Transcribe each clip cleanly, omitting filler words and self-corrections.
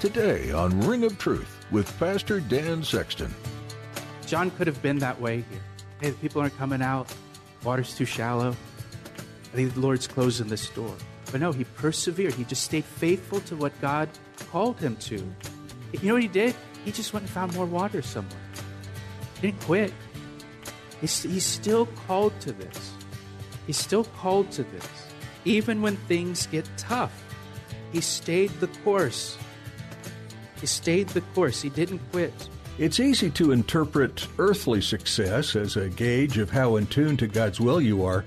Today on Ring of Truth with Pastor Dan Sexton. John could have been that way here. Hey, the people aren't coming out. Water's too shallow. I think the Lord's closing this door. But no, he persevered. He just stayed faithful to what God called him to. You know what he did? He just went and found more water somewhere. He didn't quit. He's still called to this. He's still called to this. Even when things get tough, he stayed the course. He stayed the course. He didn't quit. It's easy to interpret earthly success as a gauge of how in tune to God's will you are,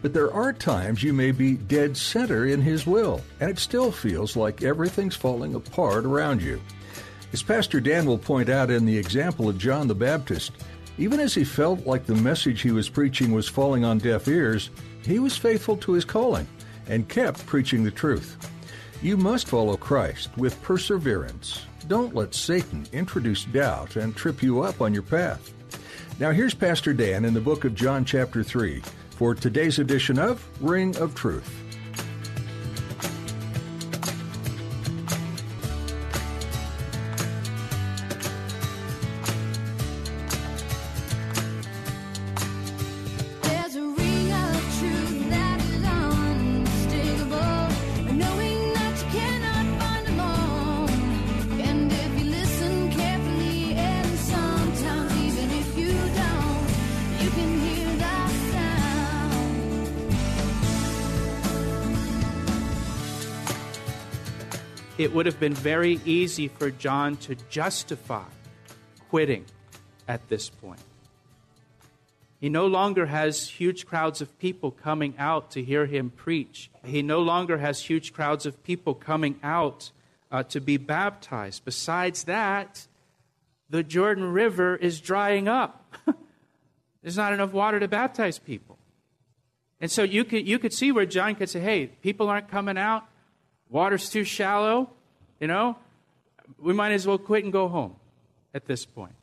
but there are times you may be dead center in His will, and it still feels like everything's falling apart around you. As Pastor Dan will point out in the example of John the Baptist, even as he felt like the message he was preaching was falling on deaf ears, he was faithful to his calling and kept preaching the truth. You must follow Christ with perseverance. Don't let Satan introduce doubt and trip you up on your path. Now here's Pastor Dan in the book of John chapter 3 for today's edition of Ring of Truth. It would have been very easy for John to justify quitting at this point. He no longer has huge crowds of people coming out to hear him preach. He no longer has huge crowds of people coming out to be baptized. Besides that, the Jordan River is drying up. There's not enough water to baptize people. And so you could see where John could say, hey, people aren't coming out. Water's too shallow, you know, we might as well quit and go home at this point.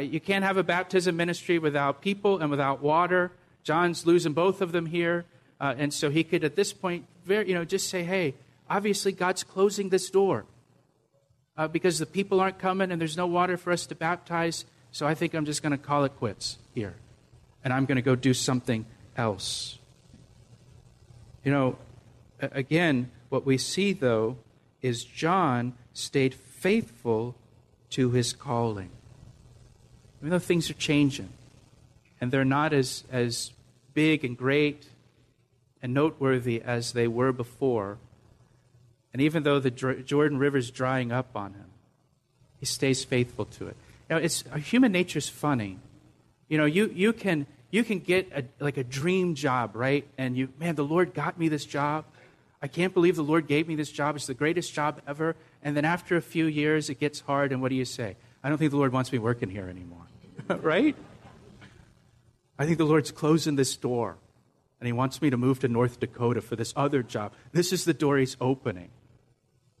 You can't have a baptism ministry without people and without water. John's losing both of them here. And so he could at this point, just say, hey, obviously God's closing this door because the people aren't coming and there's no water for us to baptize. So I think I'm just going to call it quits here and I'm going to go do something else. You know, again, what we see, though, is John stayed faithful to his calling. Even though things are changing, and they're not as big and great and noteworthy as they were before, and even though the Jordan River's drying up on him, he stays faithful to it. Now, human nature's funny. You know, you can get a dream job, right? And the Lord got me this job. I can't believe the Lord gave me this job. It's the greatest job ever. And then after a few years, it gets hard. And what do you say? I don't think the Lord wants me working here anymore. Right? I think the Lord's closing this door. And He wants me to move to North Dakota for this other job. This is the door He's opening.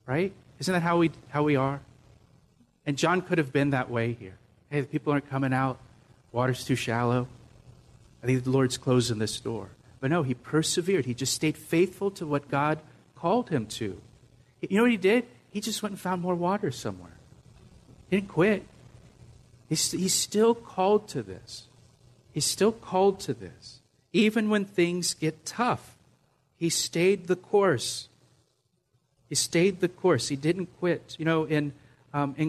Right? Isn't that how we are? And John could have been that way here. Hey, the people aren't coming out. Water's too shallow. I think the Lord's closing this door. But no, he persevered. He just stayed faithful to what God called him to. You know what he did? He just went and found more water somewhere. He didn't quit. He's still called to this. He's still called to this. Even when things get tough, he stayed the course. He stayed the course. He didn't quit. You know, in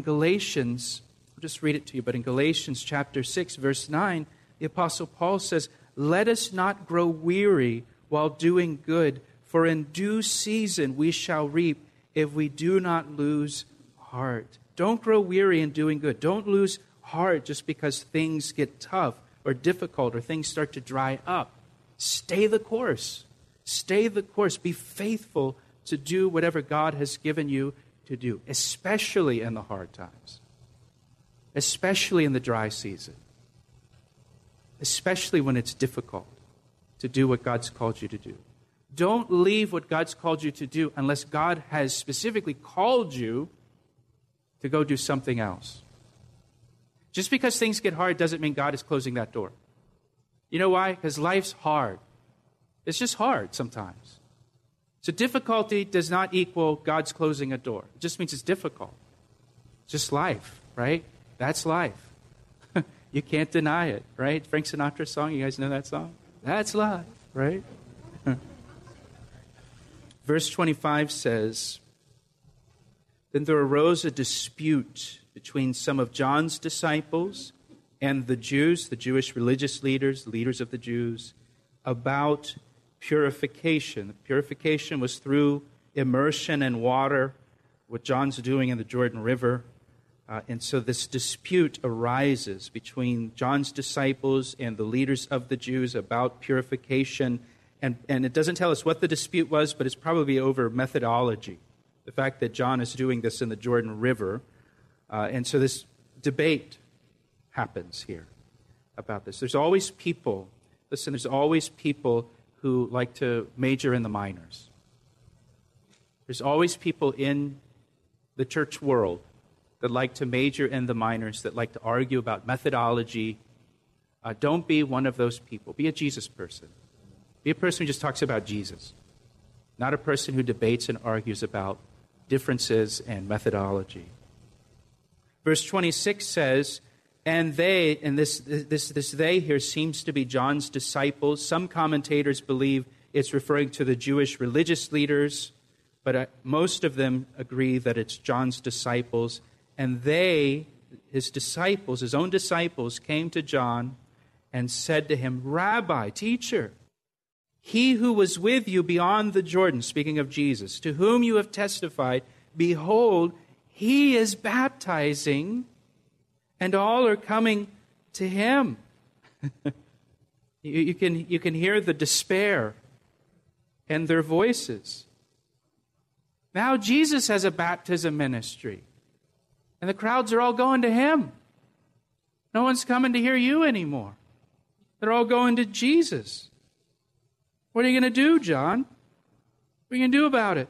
Galatians, I'll just read it to you, but in Galatians chapter 6, verse 9, the Apostle Paul says, "Let us not grow weary while doing good, for in due season we shall reap if we do not lose heart." Don't grow weary in doing good. Don't lose heart just because things get tough or difficult or things start to dry up. Stay the course. Stay the course. Be faithful to do whatever God has given you to do, especially in the hard times, especially in the dry season, especially when it's difficult to do what God's called you to do. Don't leave what God's called you to do unless God has specifically called you to go do something else. Just because things get hard doesn't mean God is closing that door. You know why? Because life's hard. It's just hard sometimes. So difficulty does not equal God's closing a door. It just means it's difficult. Just life, right? That's life. You can't deny it, right? Frank Sinatra's song, you guys know that song? That's life, right? Verse 25 says, "Then there arose a dispute between some of John's disciples and the Jews," the Jewish religious leaders, leaders of the Jews, "about purification." Purification was through immersion in water, what John's doing in the Jordan River. And so this dispute arises between John's disciples and the leaders of the Jews about purification. And it doesn't tell us what the dispute was, but it's probably over methodology. The fact that John is doing this in the Jordan River. And so this debate happens here about this. There's always people, listen, there's always people who like to major in the minors. There's always people in the church world that like to major in the minors, that like to argue about methodology. Don't be one of those people. Be a Jesus person. Be a person who just talks about Jesus, not a person who debates and argues about differences and methodology. Verse 26 says, "And they," and this "they" here seems to be John's disciples. Some commentators believe it's referring to the Jewish religious leaders, but most of them agree that it's John's disciples. "And they," his disciples, his own disciples, "came to John and said to him, 'Rabbi, teacher, he who was with you beyond the Jordan,'" speaking of Jesus, "'to whom you have testified, behold, he is baptizing, and all are coming to him.'" you can hear the despair in their voices. Now Jesus has a baptism ministry, and the crowds are all going to him. No one's coming to hear you anymore. They're all going to Jesus. What are you going to do, John? What are you going to do about it?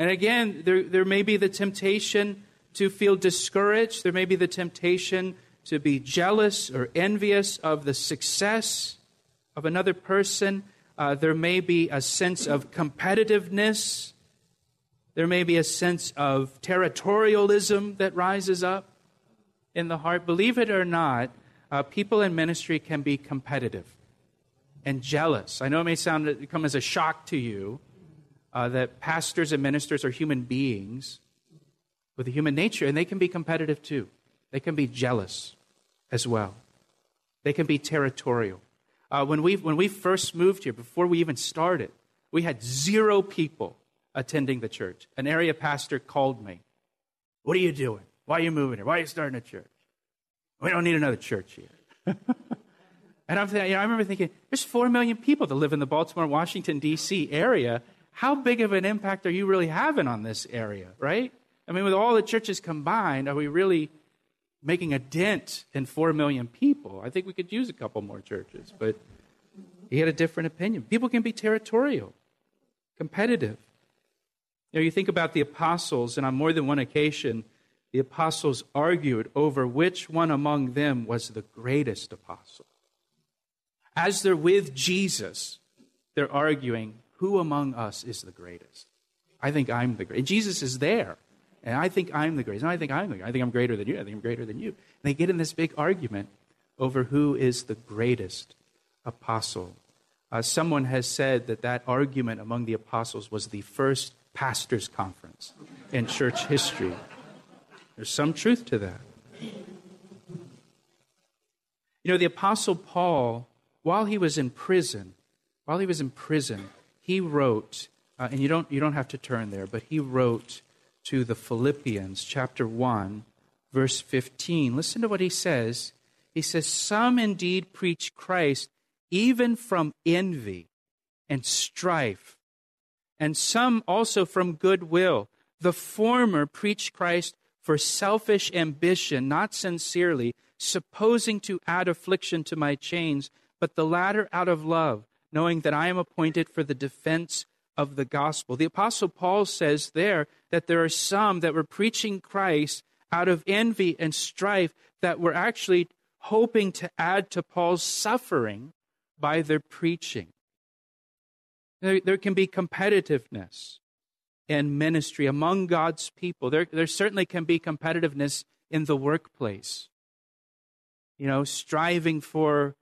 And again, there may be the temptation to feel discouraged. There may be the temptation to be jealous or envious of the success of another person. There may be a sense of competitiveness. There may be a sense of territorialism that rises up in the heart. Believe it or not, people in ministry can be competitive and jealous. I know it may come as a shock to you that pastors and ministers are human beings with a human nature, and they can be competitive too. They can be jealous as well. They can be territorial. When we first moved here, before we even started, we had 0 people attending the church. An area pastor called me. "What are you doing? Why are you moving here? Why are you starting a church? We don't need another church here." And I remember thinking, there's 4 million people that live in the Baltimore, Washington, D.C. area. How big of an impact are you really having on this area, right? I mean, with all the churches combined, are we really making a dent in 4 million people? I think we could use a couple more churches, but he had a different opinion. People can be territorial, competitive. You know, you think about the apostles, and on more than one occasion, the apostles argued over which one among them was the greatest apostle. As they're with Jesus, they're arguing, who among us is the greatest? I think I'm the greatest. Jesus is there, and I think I'm the greatest. And I think I'm the greatest. I think I'm greater than you. I think I'm greater than you. And they get in this big argument over who is the greatest apostle. Someone has said that argument among the apostles was the first pastors' conference in church history. There's some truth to that. You know, the Apostle Paul, while he was in prison, he wrote, and you don't have to turn there, but he wrote to the Philippians, chapter 1, verse 15. Listen to what he says. He says, "Some indeed preach Christ even from envy and strife, and some also from goodwill. The former preached Christ for selfish ambition, not sincerely, supposing to add affliction to my chains, but the latter out of love, knowing that I am appointed for the defense of the gospel. The Apostle Paul says there that there are some that were preaching Christ out of envy and strife, that were actually hoping to add to Paul's suffering by their preaching. There can be competitiveness in ministry among God's people. There certainly can be competitiveness in the workplace. You know, striving for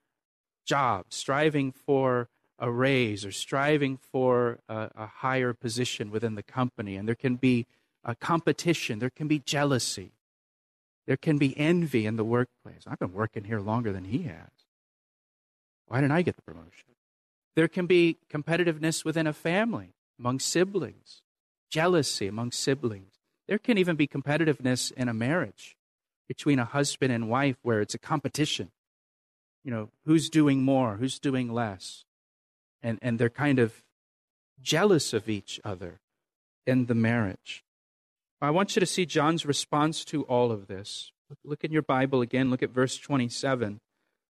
jobs, striving for a raise, or striving for a higher position within the company. And there can be a competition. There can be jealousy. There can be envy in the workplace. I've been working here longer than he has. Why didn't I get the promotion? There can be competitiveness within a family, among siblings, jealousy among siblings. There can even be competitiveness in a marriage between a husband and wife where it's a competition. You know, who's doing more, who's doing less? And they're kind of jealous of each other in the marriage. I want you to see John's response to all of this. Look in your Bible again. Look at verse 27.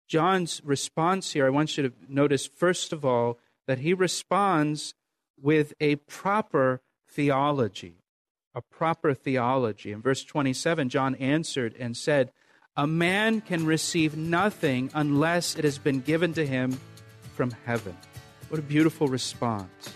John's response here, I want you to notice, first of all, that he responds with a proper theology. A proper theology. In verse 27, John answered and said, "A man can receive nothing unless it has been given to him from heaven." What a beautiful response.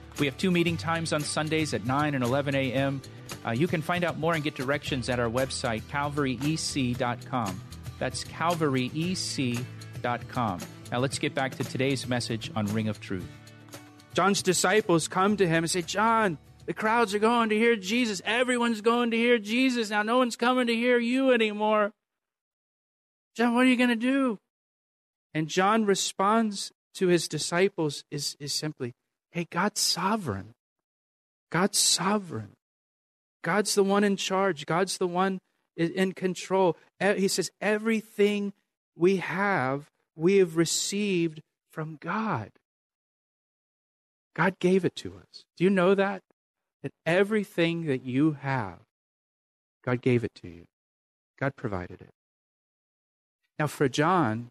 We have 2 meeting times on Sundays at 9 and 11 a.m. You can find out more and get directions at our website, calvaryec.com. That's calvaryec.com. Now let's get back to today's message on Ring of Truth. John's disciples come to him and say, "John, the crowds are going to hear Jesus. Everyone's going to hear Jesus. Now no one's coming to hear you anymore. John, what are you going to do?" And John responds to his disciples is simply, hey, God's sovereign. God's sovereign. God's the one in charge. God's the one in control. He says, everything we have received from God. God gave it to us. Do you know that? That everything that you have, God gave it to you. God provided it. Now for John,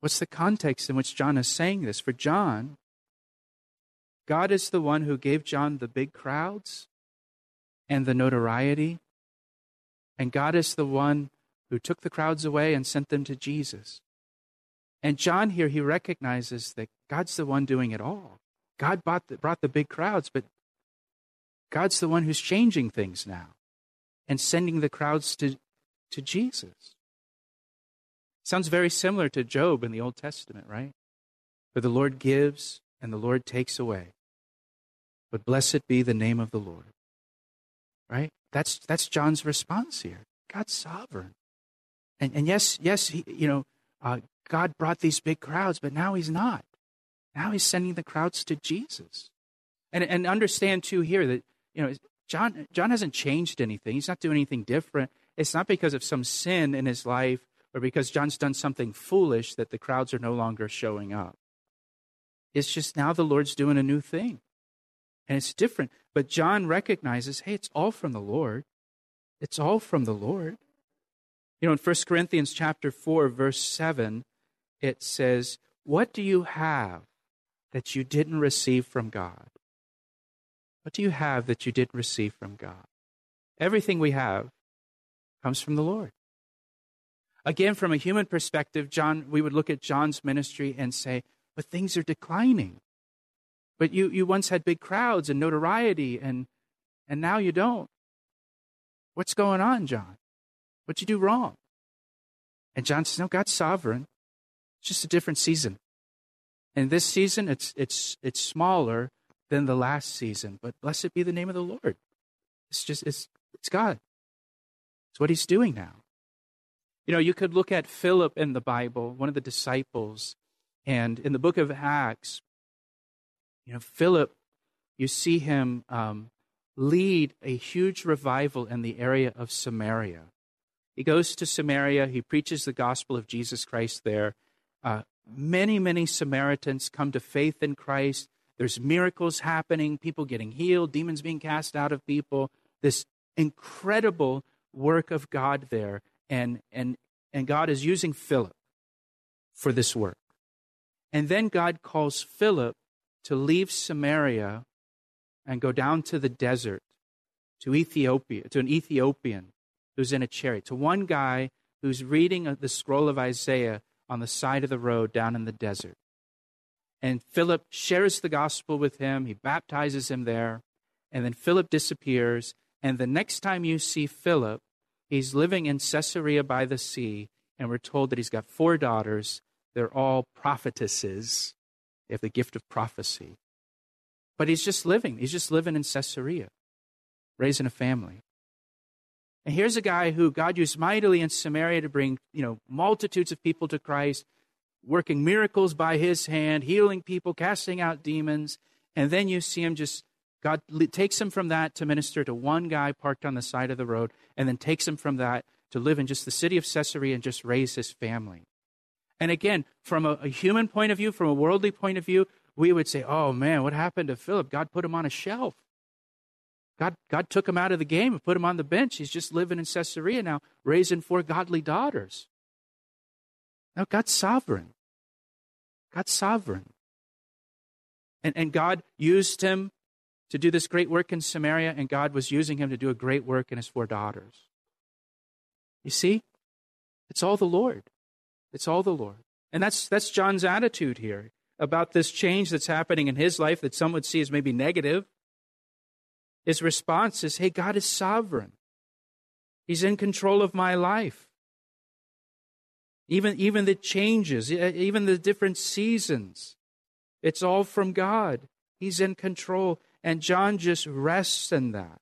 what's the context in which John is saying this? For John, God is the one who gave John the big crowds and the notoriety. And God is the one who took the crowds away and sent them to Jesus. And John here, he recognizes that God's the one doing it all. God brought the big crowds, but God's the one who's changing things now and sending the crowds to Jesus. Sounds very similar to Job in the Old Testament, right? Where the Lord gives and the Lord takes away. But blessed be the name of the Lord. Right? That's John's response here. God's sovereign. And yes, God brought these big crowds, but now he's not. Now he's sending the crowds to Jesus. And understand too here that, you know, John hasn't changed anything. He's not doing anything different. It's not because of some sin in his life or because John's done something foolish that the crowds are no longer showing up. It's just now the Lord's doing a new thing. And it's different. But John recognizes, hey, it's all from the Lord. It's all from the Lord. You know, in 1 Corinthians chapter 4, verse 7, it says, "What do you have that you didn't receive from God?" What do you have that you didn't receive from God? Everything we have comes from the Lord. Again, from a human perspective, we would look at John's ministry and say, but things are declining. But you once had big crowds and notoriety, and now you don't. What's going on, John? What'd you do wrong? And John says, no, God's sovereign. It's just a different season. And this season, it's smaller than the last season. But blessed be the name of the Lord. It's just, it's God. It's what he's doing now. You know, you could look at Philip in the Bible, one of the disciples, and in the book of Acts, you know, Philip, you see him lead a huge revival in the area of Samaria. He goes to Samaria. He preaches the gospel of Jesus Christ there. Many Samaritans come to faith in Christ. There's miracles happening, people getting healed, demons being cast out of people. This incredible work of God there. And God is using Philip for this work. And then God calls Philip to leave Samaria and go down to the desert, to Ethiopia, to an Ethiopian who's in a chariot, to one guy who's reading the scroll of Isaiah on the side of the road down in the desert. And Philip shares the gospel with him. He baptizes him there. And then Philip disappears. And the next time you see Philip, he's living in Caesarea by the sea. And we're told that he's got 4 daughters. They're all prophetesses. They have the gift of prophecy. But he's just living. He's just living in Caesarea, raising a family. And here's a guy who God used mightily in Samaria to bring, you know, multitudes of people to Christ, working miracles by his hand, healing people, casting out demons. And then you see him just, God takes him from that to minister to one guy parked on the side of the road, and then takes him from that to live in just the city of Caesarea and just raise his family. And again, from a human point of view, from a worldly point of view, we would say, oh man, what happened to Philip? God put him on a shelf. God took him out of the game and put him on the bench. He's just living in Caesarea now, raising 4 godly daughters. Now, God's sovereign. God's sovereign. And God used him to do this great work in Samaria, and God was using him to do a great work in his 4 daughters. You see? It's all the Lord. It's all the Lord. And that's John's attitude here about this change that's happening in his life that some would see as maybe negative. His response is, hey, God is sovereign. He's in control of my life. Even the changes, even the different seasons, it's all from God. He's in control. And John just rests in that.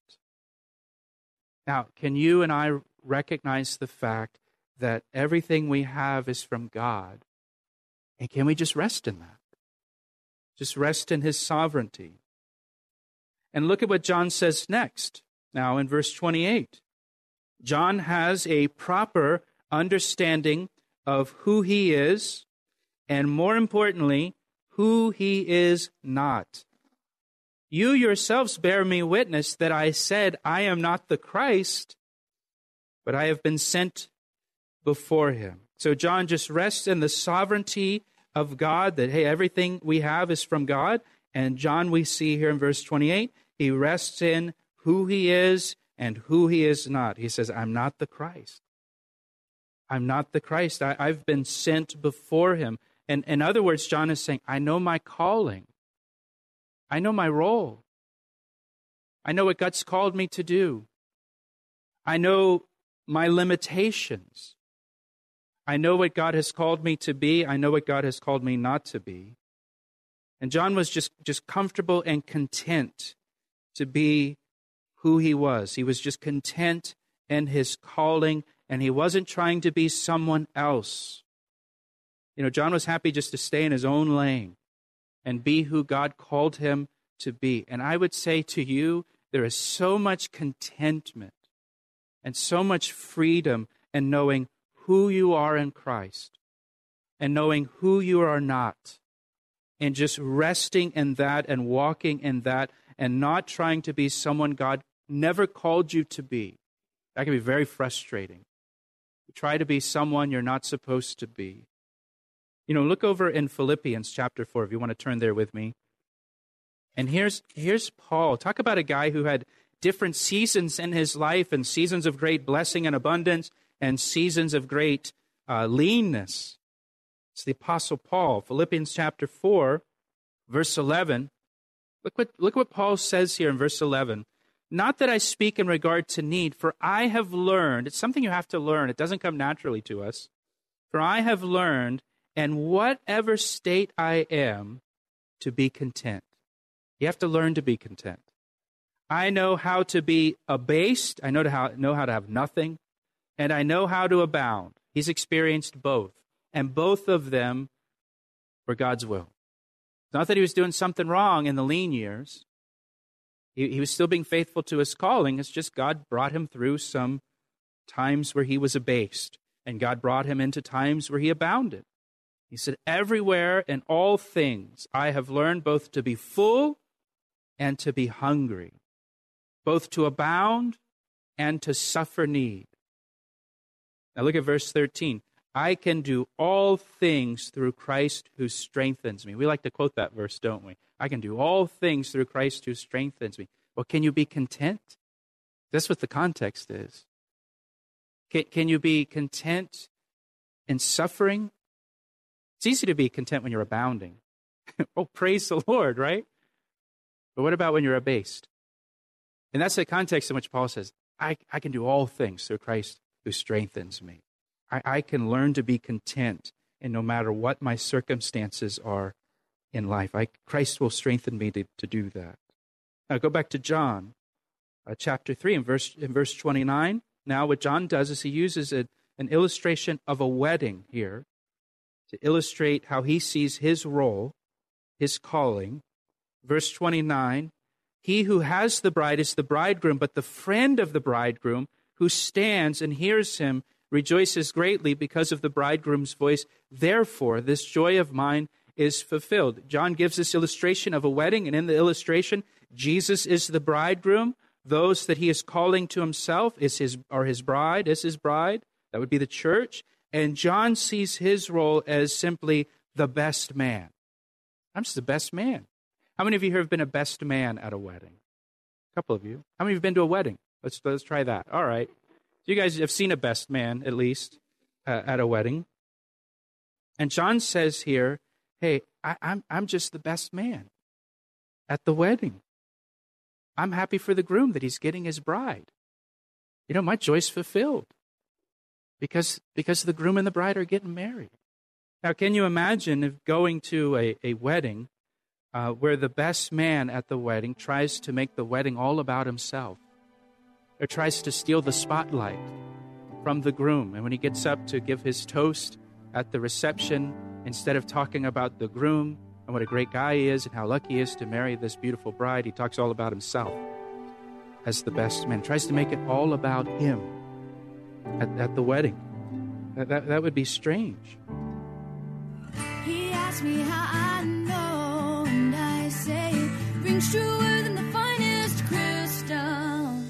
Now, can you and I recognize the fact that everything we have is from God? And can we just rest in that? Just rest in his sovereignty. And look at what John says next. Now in verse 28, John has a proper understanding of who he is, and more importantly, who he is not. You yourselves bear me witness that I said, I am not the Christ, but I have been sent before him. So John just rests in the sovereignty of God, that, hey, everything we have is from God. And John, we see here in verse 28, he rests in who he is and who he is not. He says, I'm not the Christ. I'm not the Christ. I've been sent before him. And in other words, John is saying, I know my calling. I know my role. I know what God's called me to do. I know my limitations. I know what God has called me to be. I know what God has called me not to be. And John was just comfortable and content to be who he was. He was just content in his calling, and he wasn't trying to be someone else. You know, John was happy just to stay in his own lane and be who God called him to be. And I would say to you, there is so much contentment and so much freedom in knowing who you are in Christ and knowing who you are not. And just resting in that and walking in that and not trying to be someone God never called you to be. That can be very frustrating. You try to be someone you're not supposed to be. You know, look over in Philippians chapter 4, if you want to turn there with me. And here's Paul. Talk about a guy who had different seasons in his life, and seasons of great blessing and abundance and seasons of great leanness. It's the Apostle Paul, Philippians chapter 4, verse 11. Look what Paul says here in verse 11. Not that I speak in regard to need, for I have learned, it's something you have to learn, it doesn't come naturally to us, for I have learned in whatever state I am to be content. You have to learn to be content. I know how to be abased. I know how to have nothing. And I know how to abound. He's experienced both. And both of them were God's will. It's not that he was doing something wrong in the lean years. He was still being faithful to his calling. It's just God brought him through some times where he was abased. And God brought him into times where he abounded. He said, everywhere in all things, I have learned both to be full and to be hungry, both to abound and to suffer need. Now look at verse 13. I can do all things through Christ who strengthens me. We like to quote that verse, don't we? I can do all things through Christ who strengthens me. Well, can you be content? That's what the context is. Can you be content in suffering? It's easy to be content when you're abounding. Oh, praise the Lord, right? But what about when you're abased? And that's the context in which Paul says, I can do all things through Christ who strengthens me. I can learn to be content, and no matter what my circumstances are in life, Christ will strengthen me to do that. Now go back to John chapter 3 in verse 29. Now what John does is he uses an illustration of a wedding here to illustrate how he sees his role, his calling. Verse 29, he who has the bride is the bridegroom, but the friend of the bridegroom who stands and hears him rejoices greatly because of the bridegroom's voice. Therefore, this joy of mine is fulfilled. John gives this illustration of a wedding, and in the illustration, Jesus is the bridegroom. Those that he is calling to himself is his bride. That would be the church. And John sees his role as simply the best man. I'm just the best man. How many of you here have been a best man at a wedding? A couple of you. How many of you have been to a wedding? Let's try that. All right. You guys have seen a best man, at least, at a wedding. And John says here, hey, I'm just the best man at the wedding. I'm happy for the groom that he's getting his bride. You know, my joy's fulfilled because the groom and the bride are getting married. Now, can you imagine if going to a wedding where the best man at the wedding tries to make the wedding all about himself, or tries to steal the spotlight from the groom? And when he gets up to give his toast at the reception, instead of talking about the groom and what a great guy he is and how lucky he is to marry this beautiful bride, he talks all about himself as the best man, tries to make it all about him at the wedding. That would be strange. He asked me how I know, and I say it rings truer than the finest crystal.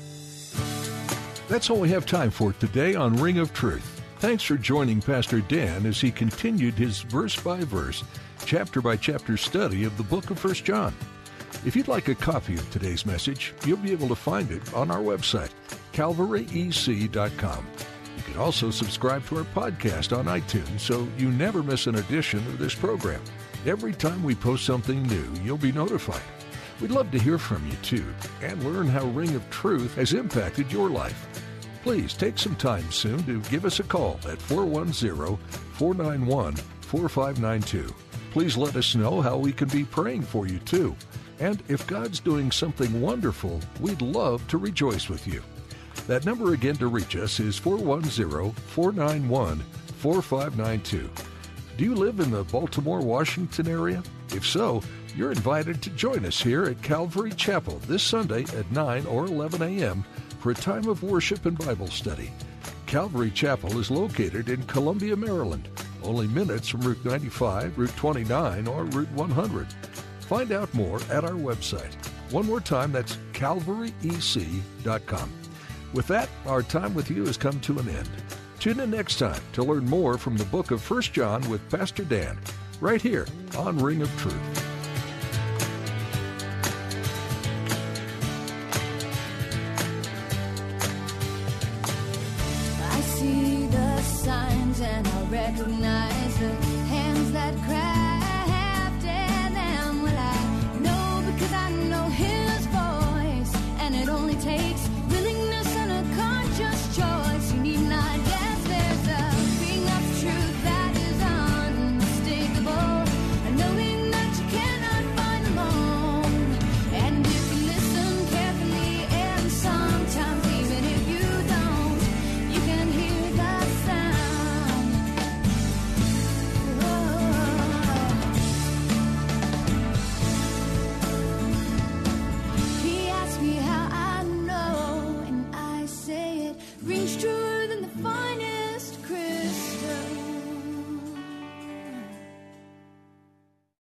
That's all we have time for today on Ring of Truth. Thanks for joining Pastor Dan as he continued his verse-by-verse, chapter-by-chapter study of the book of 1 John. If you'd like a copy of today's message, you'll be able to find it on our website, calvaryec.com. You can also subscribe to our podcast on iTunes so you never miss an edition of this program. Every time we post something new, you'll be notified. We'd love to hear from you, too, and learn how Ring of Truth has impacted your life. Please take some time soon to give us a call at 410-491-4592. Please let us know how we can be praying for you, too. And if God's doing something wonderful, we'd love to rejoice with you. That number again to reach us is 410-491-4592. Do you live in the Baltimore, Washington area? If so, you're invited to join us here at Calvary Chapel this Sunday at 9 or 11 a.m. for a time of worship and Bible study. Calvary Chapel is located in Columbia, Maryland, only minutes from Route 95, Route 29, or Route 100. Find out more at our website. One more time, that's calvaryec.com. With that, our time with you has come to an end. Tune in next time to learn more from the book of 1 John with Pastor Dan, right here on Ring of Truth. Recognize